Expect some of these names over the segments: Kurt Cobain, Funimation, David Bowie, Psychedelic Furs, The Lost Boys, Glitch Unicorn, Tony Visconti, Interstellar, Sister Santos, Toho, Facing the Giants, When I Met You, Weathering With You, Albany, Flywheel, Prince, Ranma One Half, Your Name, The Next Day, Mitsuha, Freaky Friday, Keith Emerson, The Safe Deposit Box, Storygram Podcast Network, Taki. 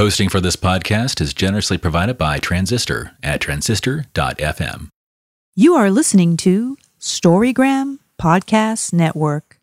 Hosting for this podcast is generously provided by Transistor at transistor.fm. You are listening to Storygram Podcast Network.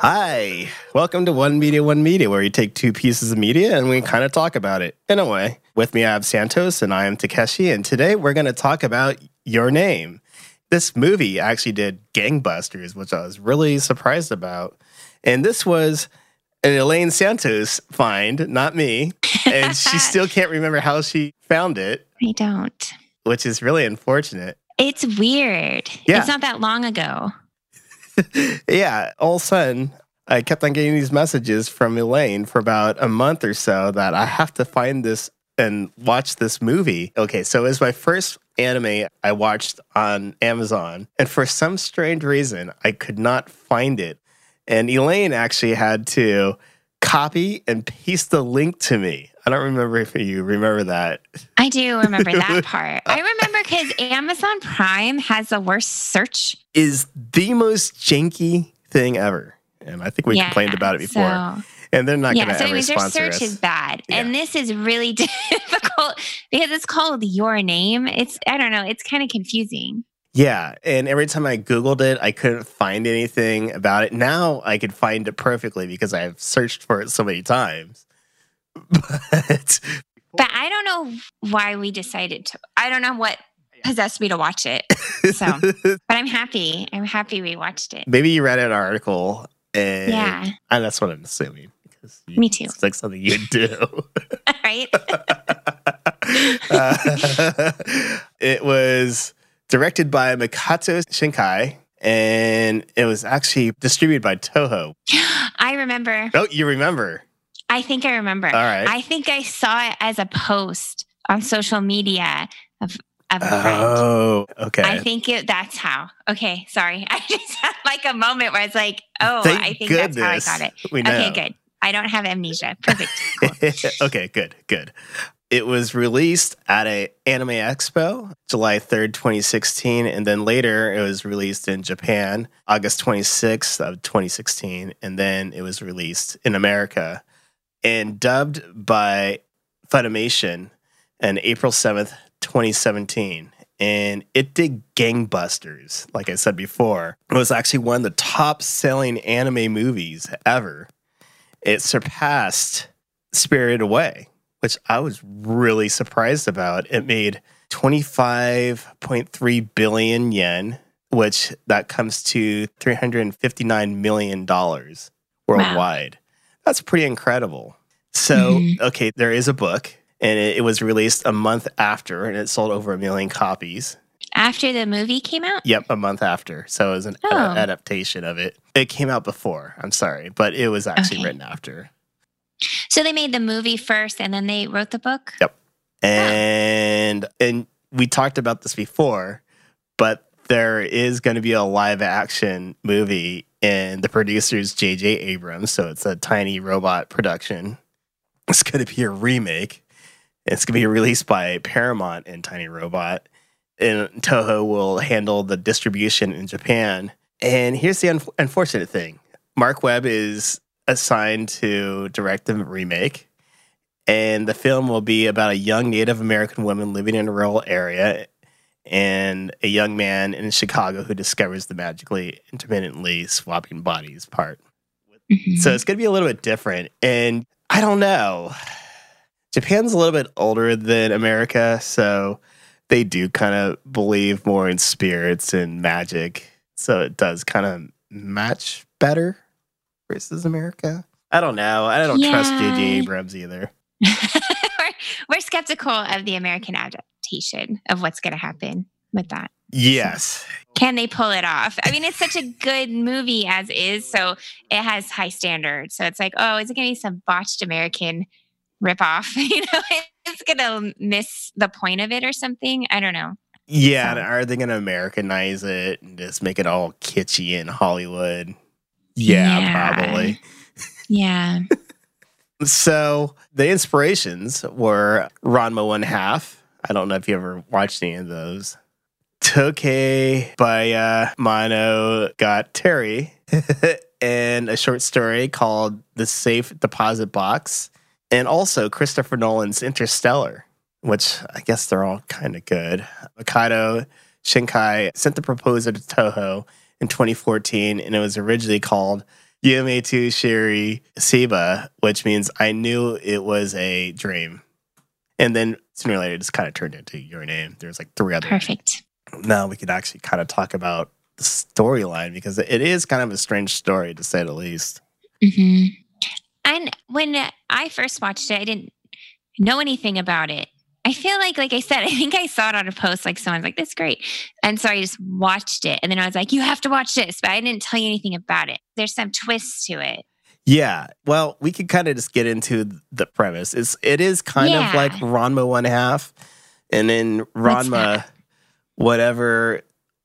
Hi, welcome to One Media, where we take two pieces of media and we kind of talk about it, in a way. With me, I have Santos, and I am Takeshi, and today we're going to talk about Your Name. This movie actually did gangbusters, which I was really surprised about. And this was an Elaine Santos find, not me, and she still can't remember how she found it. I don't. Which is really unfortunate. It's weird. Yeah. It's not that long ago. Yeah, all of a sudden, I kept on getting these messages from Elaine for about a month or so that I have to find this and watch this movie. Okay, so it was my first anime I watched on Amazon, and for some strange reason, I could not find it. And Elaine actually had to copy and paste the link to me. I don't remember if you remember that. I do remember that part. I remember because Amazon Prime has the worst search. Is the most janky thing ever. And I think we complained about it before. So, and they're not going to ever sponsor us. Their search is bad. Yeah. And this is really difficult because it's called Your Name. It's, I don't know, it's kind of confusing. Yeah, and every time I Googled it, I couldn't find anything about it. Now I could find it perfectly because I've searched for it so many times. But I don't know why we decided to. I don't know what possessed me to watch it. So, but I'm happy. I'm happy we watched it. Maybe you read an article. And, and that's what I'm assuming. Because me too. It's like something you do. Right? It was directed by Makoto Shinkai, and it was actually distributed by Toho. I remember. Oh, you remember? I think I remember. All right. I think I saw it as a post on social media of a friend. Oh, okay. I think that's how. Okay, sorry. I just had like a moment where I was like, oh, I think that's how I got it. We know. Okay, good. I don't have amnesia. Perfect. Cool. Okay, good. It was released at an anime expo, July 3rd, 2016. And then later, it was released in Japan, August 26th of 2016. And then it was released in America and dubbed by Funimation on April 7th, 2017. And it did gangbusters, like I said before. It was actually one of the top-selling anime movies ever. It surpassed Spirited Away, which I was really surprised about. It made 25.3 billion yen, which that comes to $359 million worldwide. Wow. That's pretty incredible. So, okay, there is a book, and it was released a month after, and it sold over 1 million copies. After the movie came out? Yep, a month after. So it was an adaptation of it. It came out before, I'm sorry, but it was actually written after. So they made the movie first and then they wrote the book? Yep. And we talked about this before, but there is going to be a live action movie, and the producer is J.J. Abrams, so it's a tiny robot production. It's going to be a remake. It's going to be released by Paramount and Tiny Robot, and Toho will handle the distribution in Japan. And here's the unfortunate thing. Mark Webb is assigned to direct the remake, and the film will be about a young Native American woman living in a rural area and a young man in Chicago who discovers the magically intermittently swapping bodies part. So it's going to be a little bit different, and I don't know. Japan's a little bit older than America, so they do kind of believe more in spirits and magic, so it does kind of match better. versus America. I don't know. I don't trust J.J. Abrams either. We're skeptical of the American adaptation of what's going to happen with that. Yes. Can they pull it off? I mean, it's such a good movie as is, so it has high standards. So it's like, oh, is it going to be some botched American ripoff? You know, it's going to miss the point of it or something. I don't know. Yeah, so. Are they going to Americanize it and just make it all kitschy in Hollywood? Yeah. Probably. Yeah. So the inspirations were Ranma One Half. I don't know if you ever watched any of those. Toke by Mano Gotteri, and a short story called The Safe Deposit Box, and also Christopher Nolan's Interstellar, which I guess they're all kind of good. Makoto Shinkai sent the proposal to Toho in 2014, and it was originally called Yume to Shiri Seba, which means I knew it was a dream. And then sooner or later, it just kind of turned into Your Name. There's like three other. Perfect. Now we could actually kind of talk about the storyline, because it is kind of a strange story, to say the least. Mm-hmm. And when I first watched it, I didn't know anything about it. I feel like I said, I think I saw it on a post, like someone's like, that's great. And so I just watched it. And then I was like, you have to watch this. But I didn't tell you anything about it. There's some twists to it. Yeah. Well, we could kind of just get into the premise. It is kind of like Ranma One Half. And then Ranma, whatever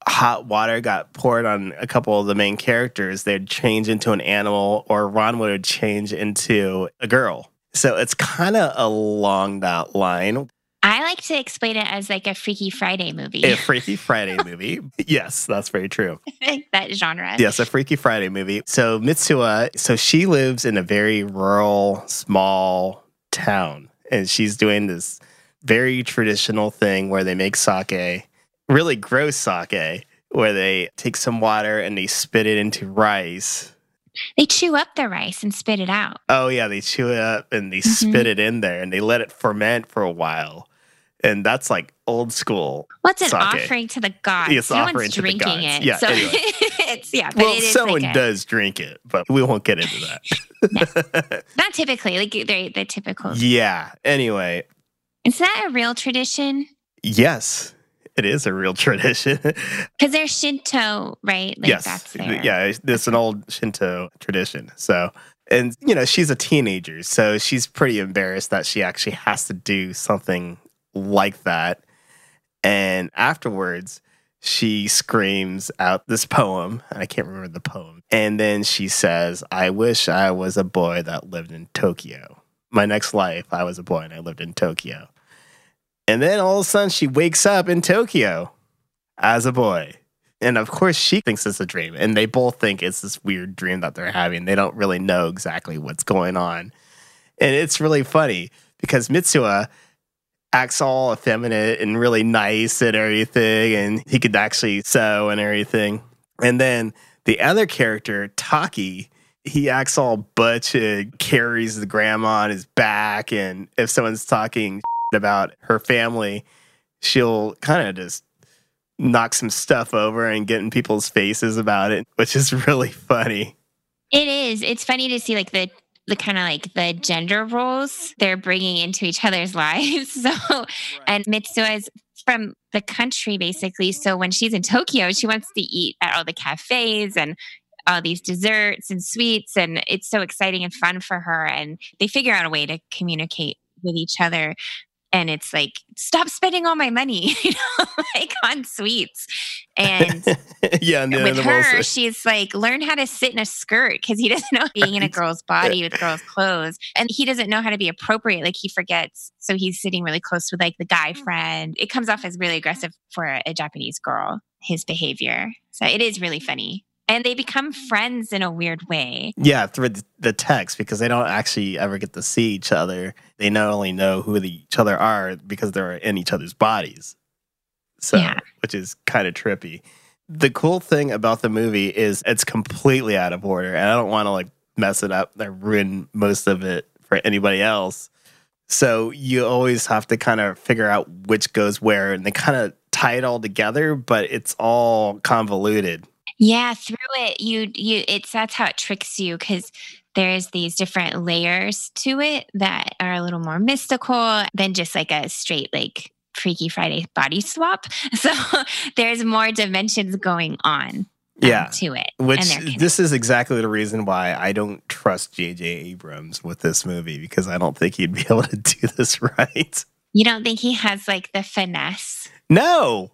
hot water got poured on a couple of the main characters, they'd change into an animal, or Ranma would change into a girl. So it's kind of along that line. I like to explain it as like a Freaky Friday movie. A Freaky Friday movie. Yes, that's very true. That genre. Yes, a Freaky Friday movie. So Mitsuha, she lives in a very rural, small town. And she's doing this very traditional thing where they make sake, really gross sake, where they take some water and they spit it into rice. They chew up the rice and spit it out. Oh, yeah. They chew it up and they spit it in there, and they let it ferment for a while. And that's like old school. What's an offering to the gods? It's offering to the gods. Someone's drinking it. Yeah, so anyway. Someone does drink it, but we won't get into that. No. Not typically. Like they're typical. Yeah. Anyway. Is that a real tradition? Yes. It is a real tradition. Because they're Shinto, right? Like, yes. That's their... Yeah, it's an old Shinto tradition. So, and, you know, she's a teenager, so she's pretty embarrassed that she actually has to do something like that. And afterwards, she screams out this poem, and I can't remember the poem. And then she says, I wish I was a boy that lived in Tokyo. My next life, I was a boy and I lived in Tokyo. And then all of a sudden, she wakes up in Tokyo as a boy. And of course, she thinks it's a dream. And they both think it's this weird dream that they're having. They don't really know exactly what's going on. And it's really funny because Mitsuha acts all effeminate and really nice and everything. And he could actually sew and everything. And then the other character, Taki, he acts all butch and carries the grandma on his back. And if someone's talking about her family, she'll kind of just knock some stuff over and get in people's faces about it, which is really funny. It is. It's funny to see like the kind of like the gender roles they're bringing into each other's lives. So, right. And Mitsuha is from the country basically. So when she's in Tokyo, she wants to eat at all the cafes and all these desserts and sweets. And it's so exciting and fun for her. And they figure out a way to communicate with each other. And it's like, stop spending all my money, you know, like on sweets. And with her, she's like, learn how to sit in a skirt, because he doesn't know being in a girl's body with girls' clothes. And he doesn't know how to be appropriate. Like he forgets. So he's sitting really close with like the guy friend. It comes off as really aggressive for a Japanese girl, his behavior. So it is really funny. And they become friends in a weird way. Yeah, through the text, because they don't actually ever get to see each other. They not only know who each other are because they're in each other's bodies. So, which is kind of trippy. The cool thing about the movie is it's completely out of order. And I don't want to like mess it up. I ruin most of it for anybody else. So you always have to kind of figure out which goes where. And they kind of tie it all together, but it's all convoluted. Yeah, through it, it's that's how it tricks you, because there's these different layers to it that are a little more mystical than just like a straight like Freaky Friday body swap. So there's more dimensions going on to it. Which this is exactly the reason why I don't trust J.J. Abrams with this movie, because I don't think he'd be able to do this right. You don't think he has like the finesse? No.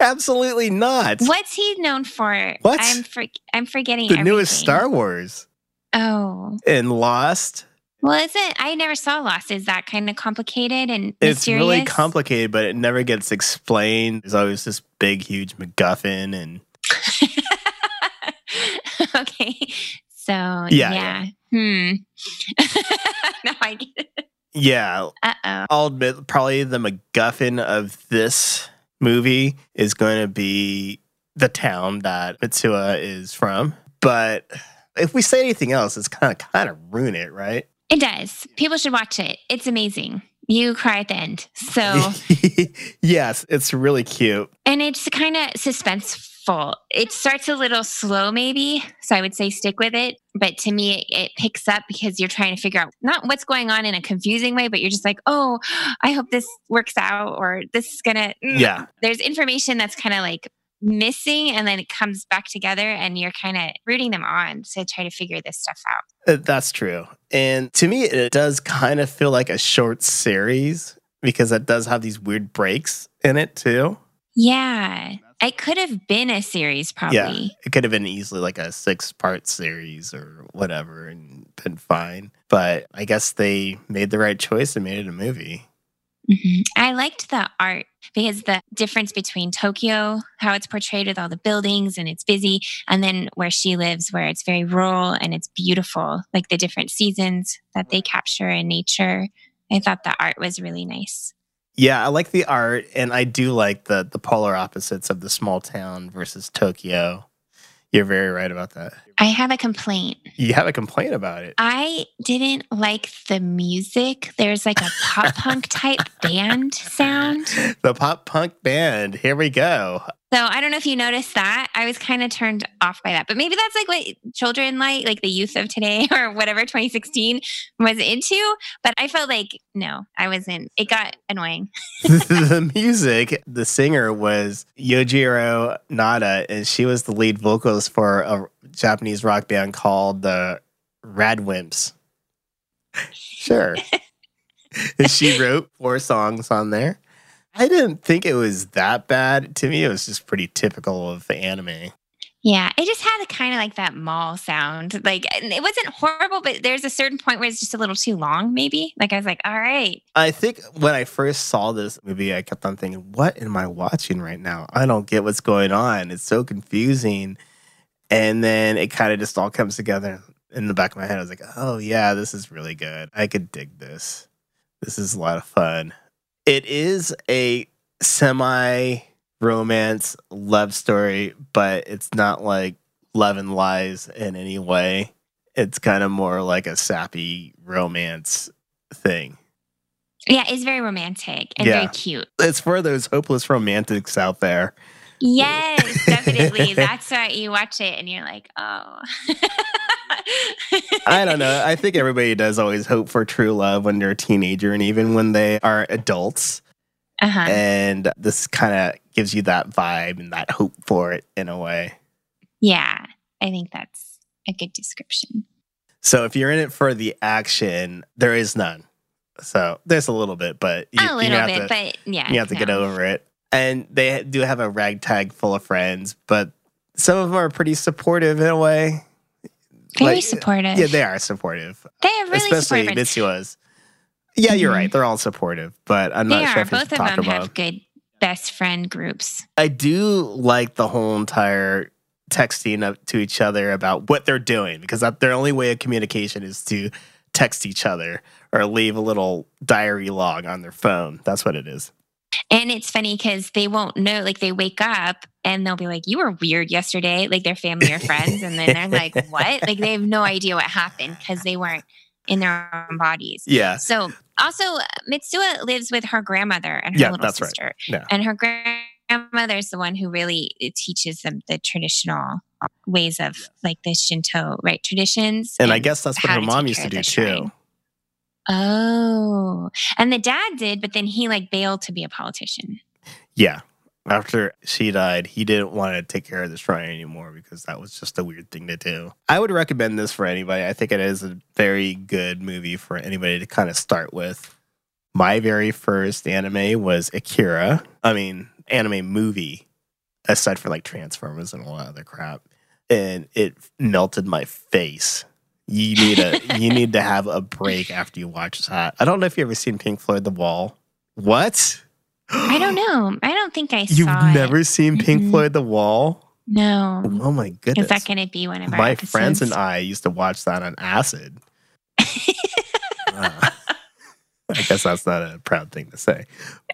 Absolutely not. What's he known for? What? I'm forgetting the everything. Newest Star Wars. Oh. And Lost. Well, I never saw Lost. Is that kind of complicated and mysterious? It's really complicated, but it never gets explained. There's always this big, huge MacGuffin. And okay. So, No, I get it. Yeah. Uh-oh. I'll admit, probably the MacGuffin of this movie is going to be the town that Mitsuha is from. But if we say anything else, it's kind of ruin it, right? It does. People should watch it. It's amazing. You cry at the end. So yes, it's really cute. And it's kind of suspenseful. It starts a little slow maybe, so I would say stick with it. But to me, it picks up because you're trying to figure out not what's going on in a confusing way, but you're just like, oh, I hope this works out, or this is going to... Yeah. There's information that's kind of like missing, and then it comes back together and you're kind of rooting them on to try to figure this stuff out. That's true. And to me, it does kind of feel like a short series because it does have these weird breaks in it too. Yeah. It could have been a series probably. Yeah, it could have been easily like a 6-part series or whatever and been fine. But I guess they made the right choice and made it a movie. Mm-hmm. I liked the art because the difference between Tokyo, how it's portrayed with all the buildings and it's busy, and then where she lives, where it's very rural and it's beautiful, like the different seasons that they capture in nature. I thought the art was really nice. Yeah, I like the art, and I do like the polar opposites of the small town versus Tokyo. You're very right about that. I have a complaint. You have a complaint about it. I didn't like the music. There's like a pop punk type band sound. The pop punk band. Here we go. So I don't know if you noticed that. I was kind of turned off by that. But maybe that's like what children like the youth of today or whatever 2016 was into. But I felt like, no, I wasn't. It got annoying. The music, the singer was Yojiro Noda, and she was the lead vocalist for a Japanese rock band called the Radwimps. Sure. And she wrote 4 songs on there. I didn't think it was that bad. To me, it was just pretty typical of the anime. Yeah, it just had a kind of like that mall sound. Like, it wasn't horrible, but there's a certain point where it's just a little too long, maybe. Like, I was like, all right. I think when I first saw this movie, I kept on thinking, what am I watching right now? I don't get what's going on. It's so confusing. And then it kind of just all comes together in the back of my head. I was like, oh, yeah, this is really good. I could dig this. This is a lot of fun. It is a semi-romance love story, but it's not like Love and Lies in any way. It's kind of more like a sappy romance thing. Yeah, it's very romantic and very cute. It's for those hopeless romantics out there. Yes, definitely. That's why you watch it and you're like, oh. I don't know. I think everybody does always hope for true love when they're a teenager and even when they are adults. Uh-huh. And this kind of gives you that vibe and that hope for it in a way. Yeah, I think that's a good description. So if you're in it for the action, there is none. So there's a little bit, but you have to get over it. And they do have a ragtag full of friends, but some of them are pretty supportive in a way. Very supportive. Yeah, they are supportive. They are really supportive. Especially Mitsuha's. Yeah, you're right. They're all supportive, but I'm not sure if you should talk about. Both of them have good best friend groups. I do like the whole entire texting up to each other about what they're doing, because their only way of communication is to text each other or leave a little diary log on their phone. That's what it is. And it's funny because they won't know, like they wake up and they'll be like, you were weird yesterday, like their family or friends. And then they're like, what? Like they have no idea what happened because they weren't in their own bodies. Yeah. So also Mitsuha lives with her grandmother and her little sister. Right. Yeah. And her grandmother grandmother's the one who really teaches them the traditional ways of like the Shinto traditions. And I guess that's what her mom used to do too. Oh, and the dad did, but then he like bailed to be a politician. Yeah. After she died, he didn't want to take care of the shrine anymore because that was just a weird thing to do. I would recommend this for anybody. I think it is a very good movie for anybody to kind of start with. My very first anime was Akira. I mean, anime movie, aside from like Transformers and all that other crap. And it melted my face. You need a you need to have a break after you watch that. I don't know if you've ever seen Pink Floyd The Wall. What? I don't know. I don't think I saw You've never seen Pink Floyd The Wall? No. Oh, my goodness. Is that going to be one of our episodes? Friends and I used to watch that on acid. I guess that's not a proud thing to say.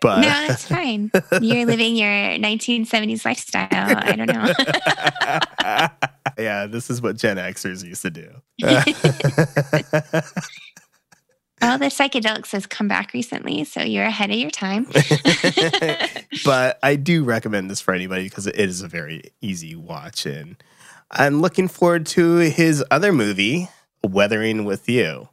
But no, that's fine. You're living your 1970s lifestyle. I don't know. Yeah, this is what Gen Xers used to do. Well, the psychedelics has come back recently, so you're ahead of your time. But I do recommend this for anybody because it is a very easy watch. And I'm looking forward to his other movie, Weathering With You,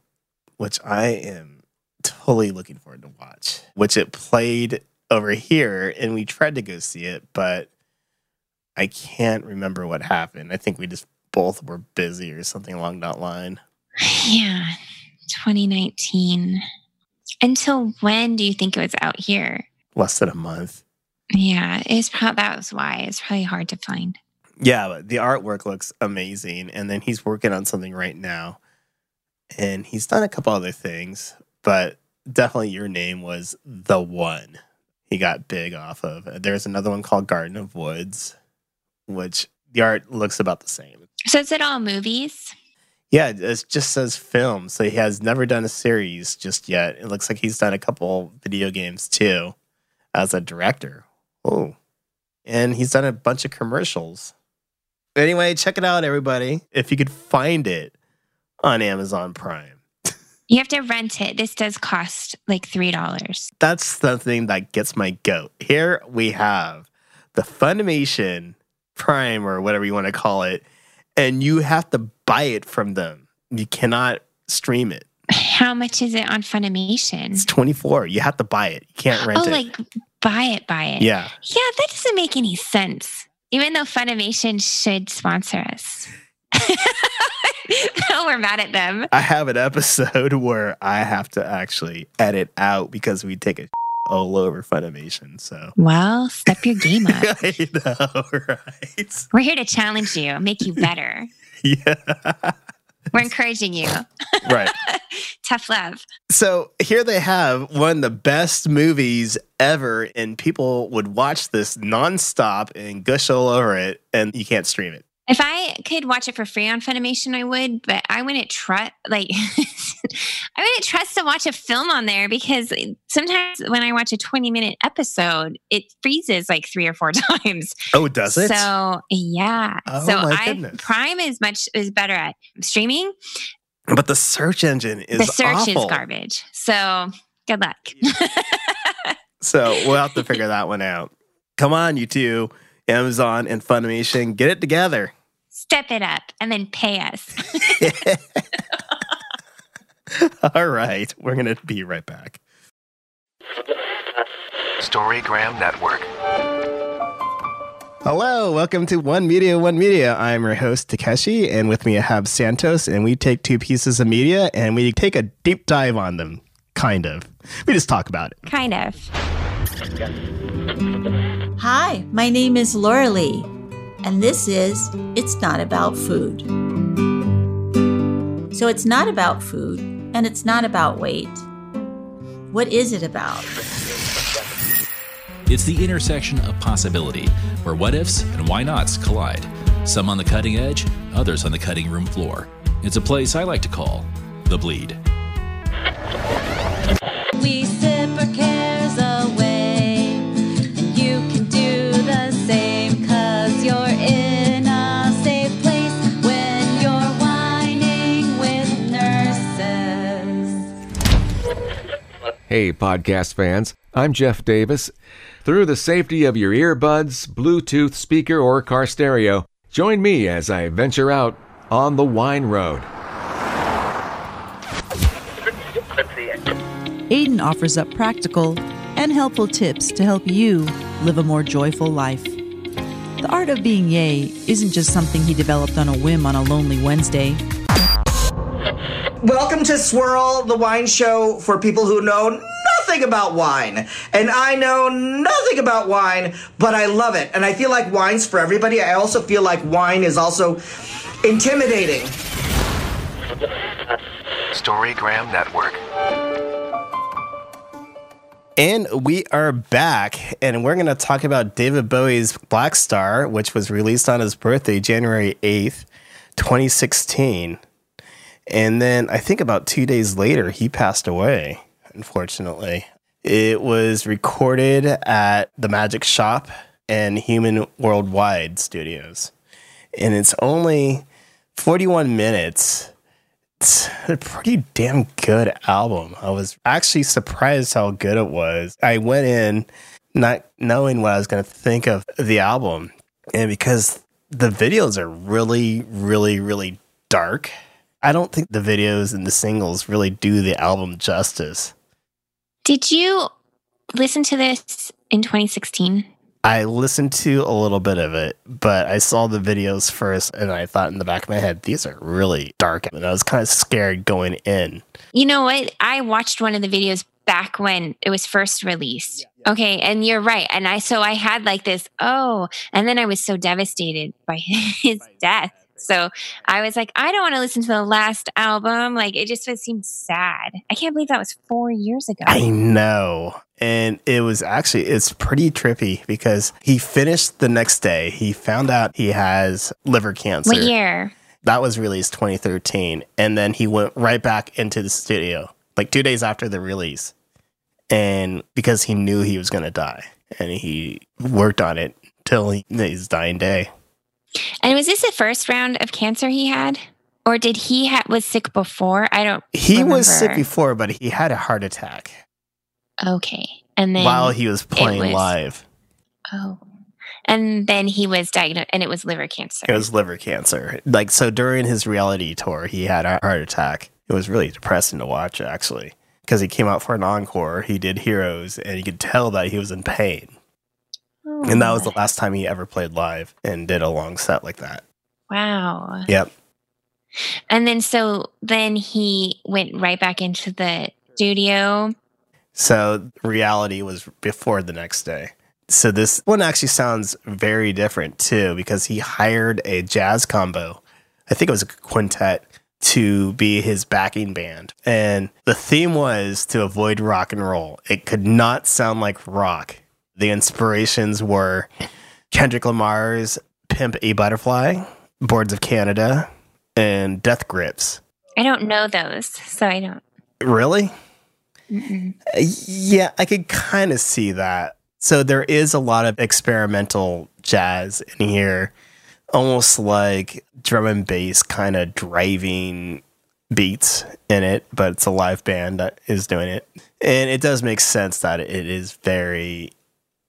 which I am totally looking forward to watch, which it played over here, and we tried to go see it, but I can't remember what happened. I think we just both were busy or something along that line. Yeah. 2019. Until when do you think it was out here? Less than a month. Yeah, that was why. It's probably hard to find. Yeah, but the artwork looks amazing. And then he's working on something right now. And he's done a couple other things, but definitely Your Name was the one he got big off of. There's another one called Garden of Woods, which the art looks about the same. So is it all movies? Yeah, it just says film. So he has never done a series just yet. It looks like he's done a couple video games too as a director. Oh, and he's done a bunch of commercials. Anyway, check it out, everybody. If you could find it on Amazon Prime. You have to rent it. This does cost like $3. That's the thing that gets my goat. Here we have the Funimation Prime or whatever you want to call it. And you have to buy it from them. You cannot stream it. How much is it on Funimation? It's $24. You have to buy it. You can't rent it. Oh, like buy it. Yeah. Yeah, that doesn't make any sense. Even though Funimation should sponsor us. No, we're mad at them. I have an episode where I have to actually edit out because we take a all over Funimation. So, well, step your game up. I know, right? We're here to challenge you, make you better. Yeah. We're encouraging you. Right. Tough love. So here they have one of the best movies ever, and people would watch this nonstop and gush all over it, and you can't stream it. If I could watch it for free on Funimation, I would, but I wouldn't trust. Like, I wouldn't trust to watch a film on there because sometimes when I watch a 20-minute episode, it freezes like 3 or 4 times. Oh, does it? So yeah. Oh, so Prime is better at streaming, but the search engine is awful. Is garbage. So good luck. So we'll have to figure that one out. Come on, you two. Amazon and Funimation, get it together. Step it up and then pay us. All right. We're going to be right back. Storygram Network. Hello. Welcome to One Media, One Media. I'm your host, Takeshi, and with me I have Santos, and we take two pieces of media and we take a deep dive on them. Kind of. We just talk about it. Kind of. Hi, my name is Laura Lee, and this is It's Not About Food. So it's not about food, and it's not about weight. What is it about? It's the intersection of possibility, where what-ifs and why-nots collide. Some on the cutting edge, others on the cutting room floor. It's a place I like to call The Bleed. We sip our cares away. Hey, podcast fans, I'm Jeff Davis. through the safety of your earbuds, Bluetooth speaker, or car stereo. Join me as I venture out on the wine road. Aiden offers up practical and helpful tips to help you live a more joyful life. The art of being yay isn't just something he developed on a whim on a lonely Wednesday. Welcome to Swirl, the wine show for people who know nothing about wine. And I know nothing about wine, but I love it. And I feel like wine's for everybody. I also feel like wine is also intimidating. Storygram Network. And we are back, and we're going to talk about David Bowie's Black Star, which was released on his birthday, January 8th, 2016. And then I think about 2 days later, he passed away, unfortunately. It was recorded at the Magic Shop and Human Worldwide Studios. And it's only 41 minutes. It's a pretty damn good album. I was actually surprised how good it was. I went in not knowing what I was going to think of the album. And because the videos are really, really, really dark, I don't think the videos and the singles really do the album justice. Did you listen to this in 2016? I listened to a little bit of it, but I saw the videos first, and I thought in the back of my head, these are really dark, and I was kind of scared going in. You know what? I watched one of the videos back when it was first released. Yeah. Okay, and you're right. And I had like this, and then I was so devastated by his death. So I was like, I don't want to listen to the last album. Like, it just seemed sad. I can't believe that was 4 years ago. I know. And it's pretty trippy because he finished the next day. He found out he has liver cancer. What year? That was released 2013. And then he went right back into the studio, like 2 days after the release. And because he knew he was going to die. And he worked on it till his dying day. And was this the first round of cancer he had? Or did he was sick before? I don't remember. He was sick before, but he had a heart attack. Okay. And then while he was playing live. Oh. And then he was diagnosed, and it was liver cancer. It was liver cancer. Like, so during his reality tour, he had a heart attack. It was really depressing to watch, actually. Because he came out for an encore, he did Heroes, and you could tell that he was in pain. And that was the last time he ever played live and did a long set like that. Wow. Yep. And then then he went right back into the studio. So reality was before the next day. So this one actually sounds very different too, because he hired a jazz combo. I think it was a quintet to be his backing band. And the theme was to avoid rock and roll. It could not sound like rock. The inspirations were Kendrick Lamar's Pimp A Butterfly, Boards of Canada, and Death Grips. I don't know those, so I don't. Really? Mm-mm. Yeah, I could kind of see that. So there is a lot of experimental jazz in here, almost like drum and bass kind of driving beats in it, but it's a live band that is doing it. And it does make sense that it is very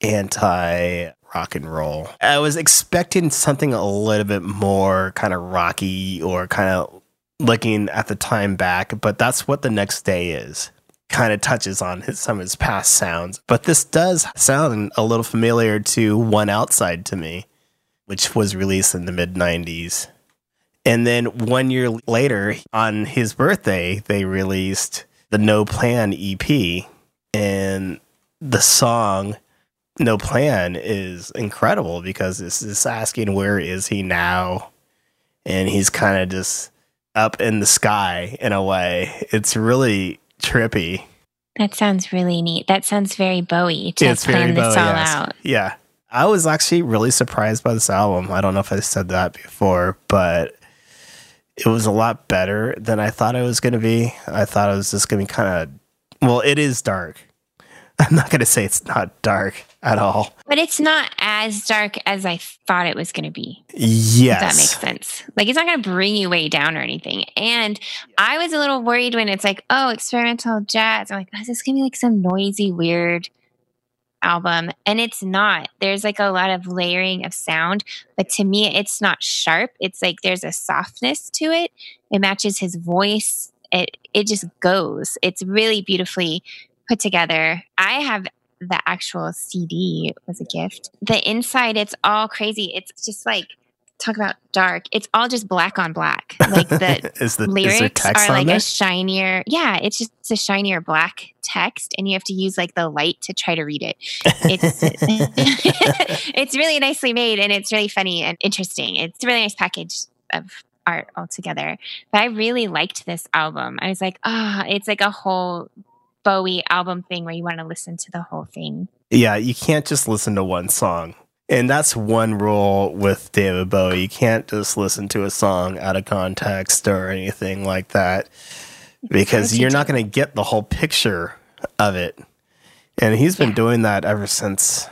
anti-rock and roll. I was expecting something a little bit more kind of rocky or kind of looking at the time back, but that's what the next day is. Kind of touches on some of his past sounds, but this does sound a little familiar to One Outside to me, which was released in the mid-90s. And then 1 year later, on his birthday, they released the No Plan EP, and the song No Plan is incredible because it's just asking where is he now, and he's kind of just up in the sky in a way. It's really trippy. That sounds really neat. That sounds very Bowie to plan this all out. Yeah. I was actually really surprised by this album. I don't know if I said that before, but it was a lot better than I thought it was going to be. I thought it was just going to be it is dark. I'm not going to say it's not dark at all. But it's not as dark as I thought it was going to be. Yes. If that makes sense. Like, it's not going to bring you way down or anything. And I was a little worried when it's like, experimental jazz. I'm like, is this going to be like some noisy, weird album, and it's not. There's like a lot of layering of sound, but to me, it's not sharp. It's like there's a softness to it. It matches his voice. It just goes. It's really beautifully put together. I have the actual CD was a gift. The inside, it's all crazy. It's just like, talk about dark. It's all just black on black. Like the, lyrics are like a shinier. Yeah, it's just a shinier black text, and you have to use like the light to try to read it. It's it's really nicely made, and it's really funny and interesting. It's a really nice package of art altogether. But I really liked this album. I was like, ah, oh, it's like a whole Bowie album thing where you want to listen to the whole thing. Yeah, you can't just listen to one song. And that's one rule with David Bowie. You can't just listen to a song out of context or anything like that, because you're not going to get the whole picture of it. And he's been doing that ever since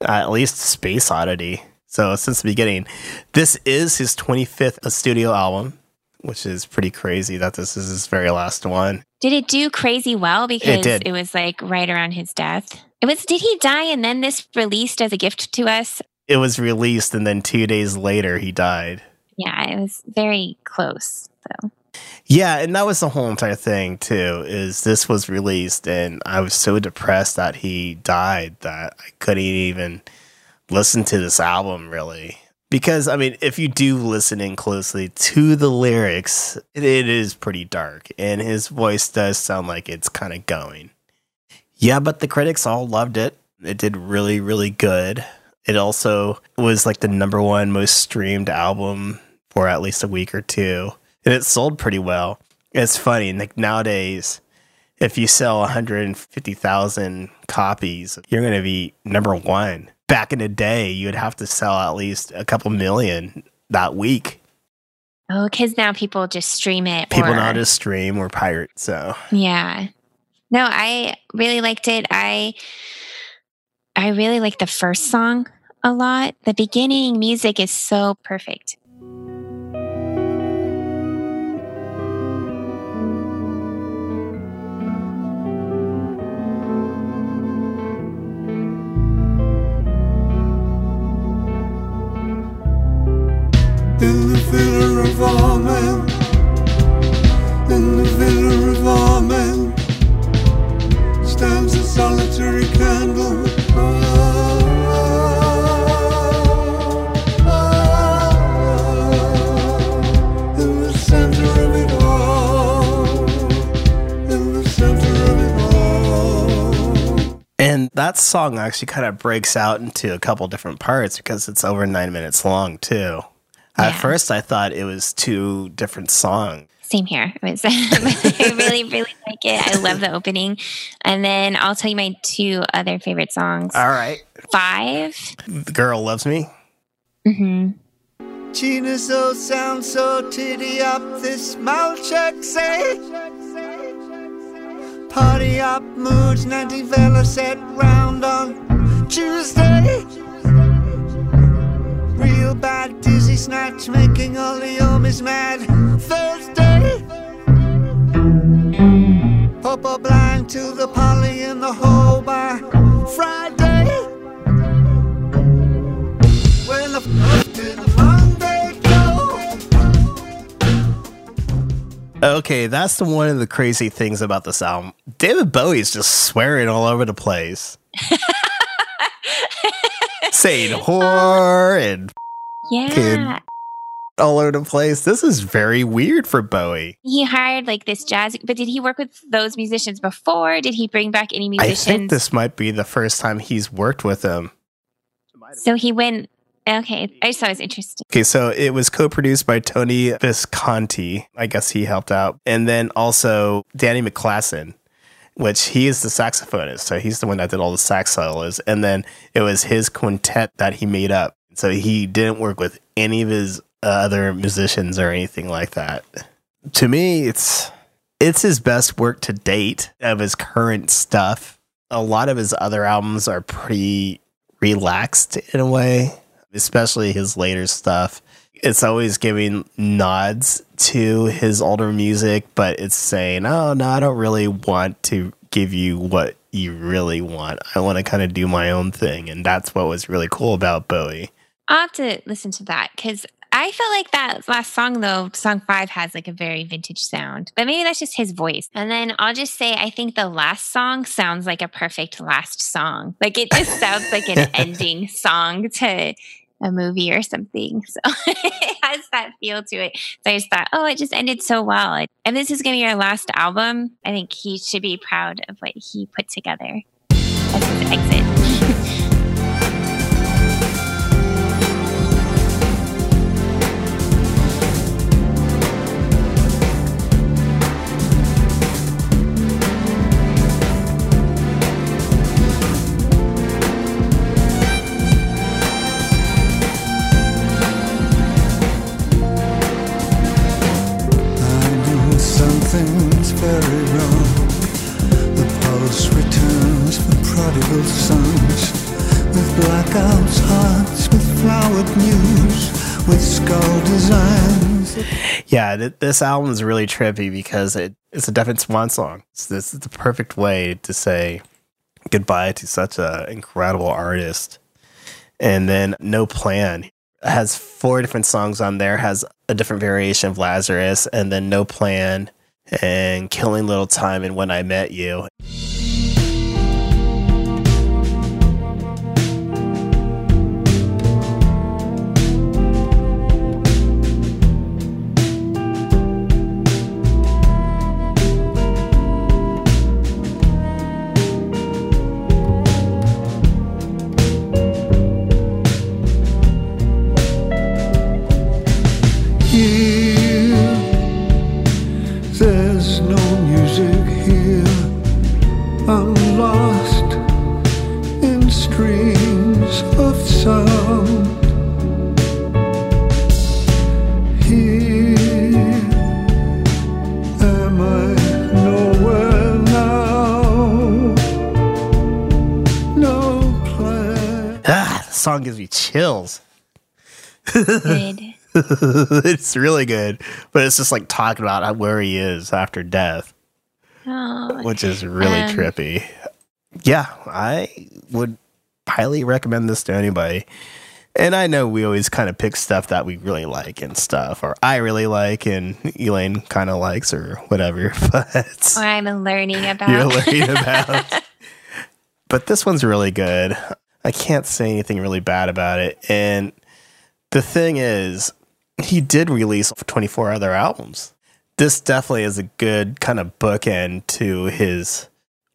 at least Space Oddity. So since the beginning. This is his 25th studio album, which is pretty crazy that this is his very last one. Did it do crazy well? Because it was like right around his death. Did he die and then this released as a gift to us? It was released and then 2 days later he died. Yeah, it was very close though. Yeah, and that was the whole entire thing too, is this was released and I was so depressed that he died that I couldn't even listen to this album really. Because, I mean, if you do listen in closely to the lyrics, it is pretty dark. And his voice does sound like it's kind of going. Yeah, but the critics all loved it. It did really, really good. It also was like the #1 most streamed album for at least a week or two. And it sold pretty well. It's funny, like nowadays, if you sell 150,000 copies, you're going to be #1. Back in the day, you would have to sell at least a couple million that week. Oh, because now people just stream it. People now just stream or pirate, so. Yeah. No, I really liked it. I really liked the first song a lot. The beginning music is so perfect. In the villa of all men, in the villa of all men, stands a solitary candle. In the center of it all, in the center of it all. And that song actually kind of breaks out into a couple different parts because it's over 9 minutes long too. Yeah. At first, I thought it was two different songs. Same here. I really, really like it. I love the opening. And then I'll tell you my two other favorite songs. All right. 5. The Girl Loves Me. Mm-hmm. Gina's so sound so titty up this mouth check, say. Party up moods, nanty vela set round on Tuesday. Real bad dizzy snatch, making all the homies mad. Thursday, Popo blind to the poly in the hole by Friday. When the fuck did Monday go? Okay, that's one of the crazy things about this album. David Bowie's just swearing all over the place. Saying whore and yeah, all over the place. This is very weird for Bowie. He hired like this jazz, but did he work with those musicians before? Did he bring back any musicians? I think this might be the first time he's worked with them. So he went, okay, I just thought it was interesting. Okay, so it was co-produced by Tony Visconti. I guess he helped out. And then also Danny McClasson, which he is the saxophonist, so he's the one that did all the sax solos. And then it was his quintet that he made up. So he didn't work with any of his other musicians or anything like that. To me, it's his best work to date of his current stuff. A lot of his other albums are pretty relaxed in a way, especially his later stuff. It's always giving nods to his older music, but it's saying, oh, no, I don't really want to give you what you really want. I want to kind of do my own thing. And that's what was really cool about Bowie. I'll have to listen to that because I feel like that last song, though, song 5, has like a very vintage sound. But maybe that's just his voice. And then I'll just say I think the last song sounds like a perfect last song. Like it just sounds like an ending song to a movie or something. So it has that feel to it. So I just thought, oh, it just ended so well. And this is going to be our last album. I think he should be proud of what he put together as his exit. Yeah, this album is really trippy because it's a definite swan song. So this is the perfect way to say goodbye to such an incredible artist. And then No Plan has 4 different songs on there, has a different variation of Lazarus, and then No Plan and Killing Little Time and When I Met You. Song gives me chills. Good. It's really good, but it's just like talking about where he is after death, which is really trippy. Yeah, I would highly recommend this to anybody. And I know we always kind of pick stuff that we really like and stuff, or I really like and Elaine kind of likes or whatever. But or I'm learning about. You're learning about. But this one's really good. I can't say anything really bad about it. And the thing is, he did release 24 other albums. This definitely is a good kind of bookend to his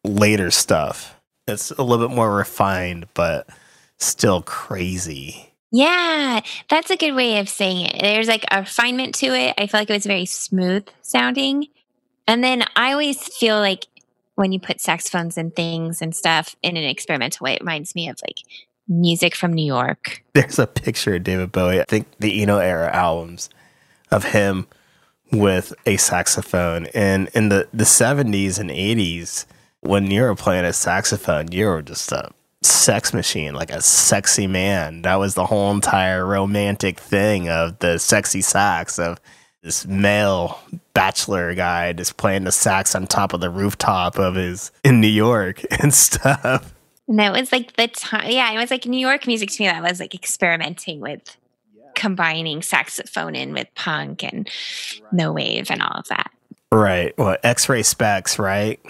later stuff. It's a little bit more refined, but still crazy. Yeah, that's a good way of saying it. There's like a refinement to it. I feel like it was very smooth sounding. And then I always feel like when you put saxophones and things and stuff in an experimental way, it reminds me of like music from New York. There's a picture of David Bowie, I think the Eno era albums, of him with a saxophone. And in the 70s and 80s, when you were playing a saxophone, you were just a sex machine, like a sexy man. That was the whole entire romantic thing of the sexy sax of this male bachelor guy just playing the sax on top of the rooftop of his in New York and stuff. And that was like the time. Yeah, it was like New York music to me that was like experimenting with combining saxophone in with punk and no wave and all of that. Right. Well, X-Ray Specs, right?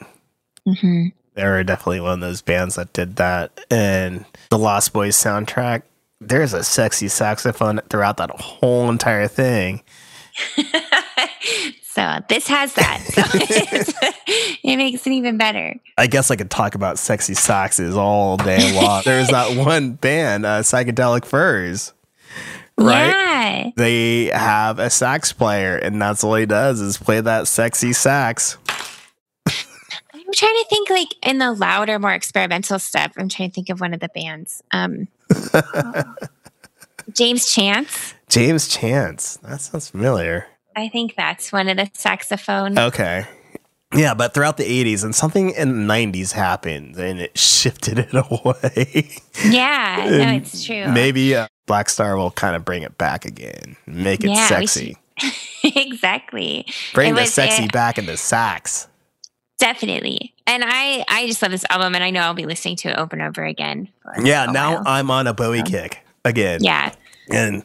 Mm-hmm. They were definitely one of those bands that did that. And the Lost Boys soundtrack, there's a sexy saxophone throughout that whole entire thing. So this has that. So it makes it even better. I guess I could talk about sexy saxes all day long. There's that one band, Psychedelic Furs, right? Yeah. They have a sax player, and that's all he does is play that sexy sax. I'm trying to think, like in the louder, more experimental stuff. I'm trying to think of one of the bands. James Chance. James Chance. That sounds familiar. I think that's one of the saxophones. Okay. Yeah, but throughout the 80s and something in the 90s happened and it shifted it away. Yeah, no, it's true. Maybe Black Star will kind of bring it back again, make it sexy. Exactly. Bring the sexy back in the sax. Definitely. And I just love this album, and I know I'll be listening to it over and over again. Yeah, now while. I'm on a Bowie kick again. Yeah. And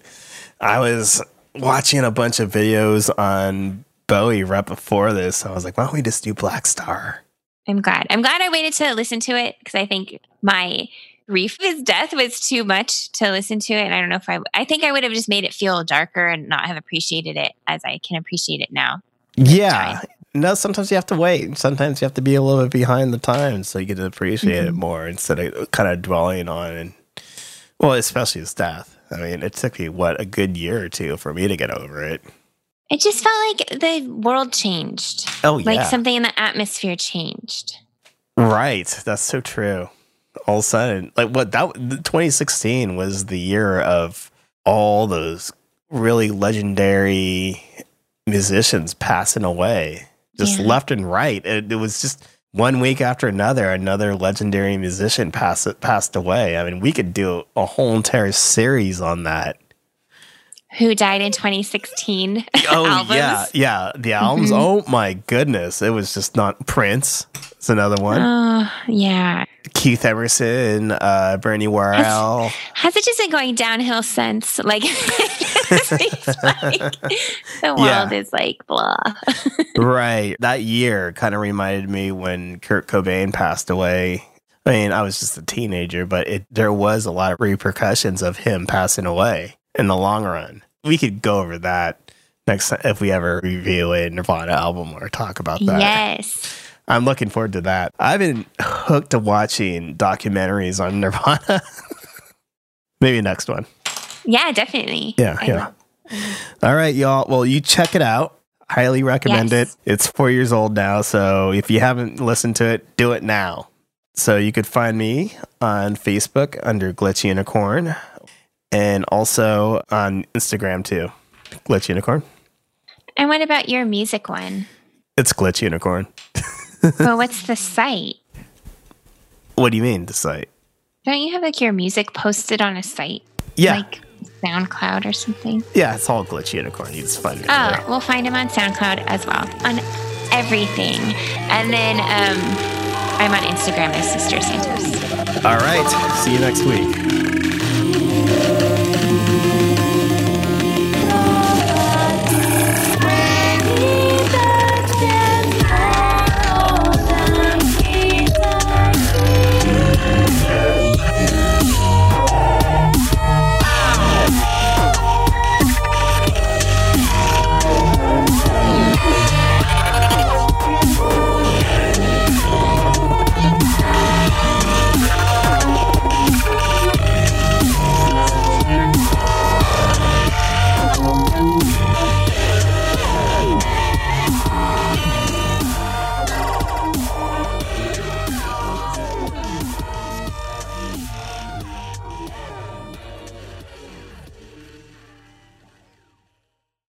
I was watching a bunch of videos on Bowie right before this. So I was like, why don't we just do Black Star? I'm glad. I'm glad I waited to listen to it, because I think my grief with death was too much to listen to it. And I don't know if I think I would have just made it feel darker and not have appreciated it as I can appreciate it now. Yeah. No, sometimes you have to wait. Sometimes you have to be a little bit behind the times so you get to appreciate it more instead of kind of dwelling on, and well, especially his death. I mean, it took me, a good year or two for me to get over it. It just felt like the world changed. Oh, yeah. Like something in the atmosphere changed. Right. That's so true. All of a sudden, like 2016 was the year of all those really legendary musicians passing away, just left and right. It was just one week after another legendary musician passed away. I mean, we could do a whole entire series on that. Who died in 2016? Oh, albums. Yeah, the albums. Oh my goodness, it was just not Prince. It's another one. Oh, yeah. Keith Emerson, Bernie Worrell. Has it just been going downhill since? Like, the world is like blah. Right. That year kind of reminded me when Kurt Cobain passed away. I mean, I was just a teenager, but there was a lot of repercussions of him passing away in the long run. We could go over that next time if we ever review a Nirvana album or talk about that. Yes. I'm looking forward to that. I've been hooked to watching documentaries on Nirvana. Maybe next one. Yeah, definitely. Yeah. All right, y'all. Well, you check it out. Highly recommend it. It's 4 years old now, so if you haven't listened to it, do it now. So you could find me on Facebook under Glitch Unicorn, and also on Instagram too, Glitch Unicorn. And what about your music one? It's Glitch Unicorn. Well, what's the site? What do you mean, the site? Don't you have like your music posted on a site? Yeah. Like SoundCloud or something? Yeah, it's all Glitch Unicorn. You just find it. Oh, we'll find him on SoundCloud as well. On everything. And then I'm on Instagram as Sister Santos. All right. See you next week.